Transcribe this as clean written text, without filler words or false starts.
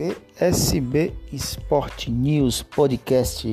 BSB Sport News Podcast.